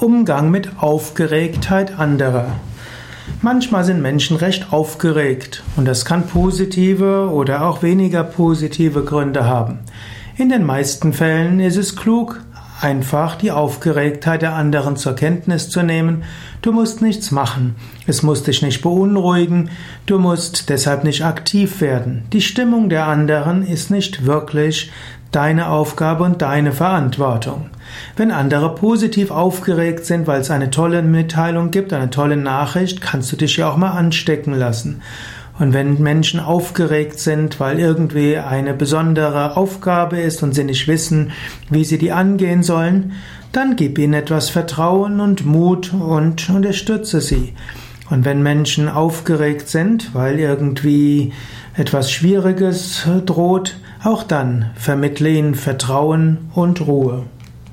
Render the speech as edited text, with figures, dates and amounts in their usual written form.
Umgang mit Aufgeregtheit anderer. Manchmal sind Menschen recht aufgeregt und das kann positive oder auch weniger positive Gründe haben. In den meisten Fällen ist es klug, einfach die Aufgeregtheit der anderen zur Kenntnis zu nehmen. Du musst nichts machen. Es muss dich nicht beunruhigen. Du musst deshalb nicht aktiv werden. Die Stimmung der anderen ist nicht wirklich deine Aufgabe und deine Verantwortung. Wenn andere positiv aufgeregt sind, weil es eine tolle Mitteilung gibt, eine tolle Nachricht, kannst du dich ja auch mal anstecken lassen. Und wenn Menschen aufgeregt sind, weil irgendwie eine besondere Aufgabe ist und sie nicht wissen, wie sie die angehen sollen, dann gib ihnen etwas Vertrauen und Mut und unterstütze sie. Und wenn Menschen aufgeregt sind, weil irgendwie etwas Schwieriges droht, auch dann vermittle ihnen Vertrauen und Ruhe.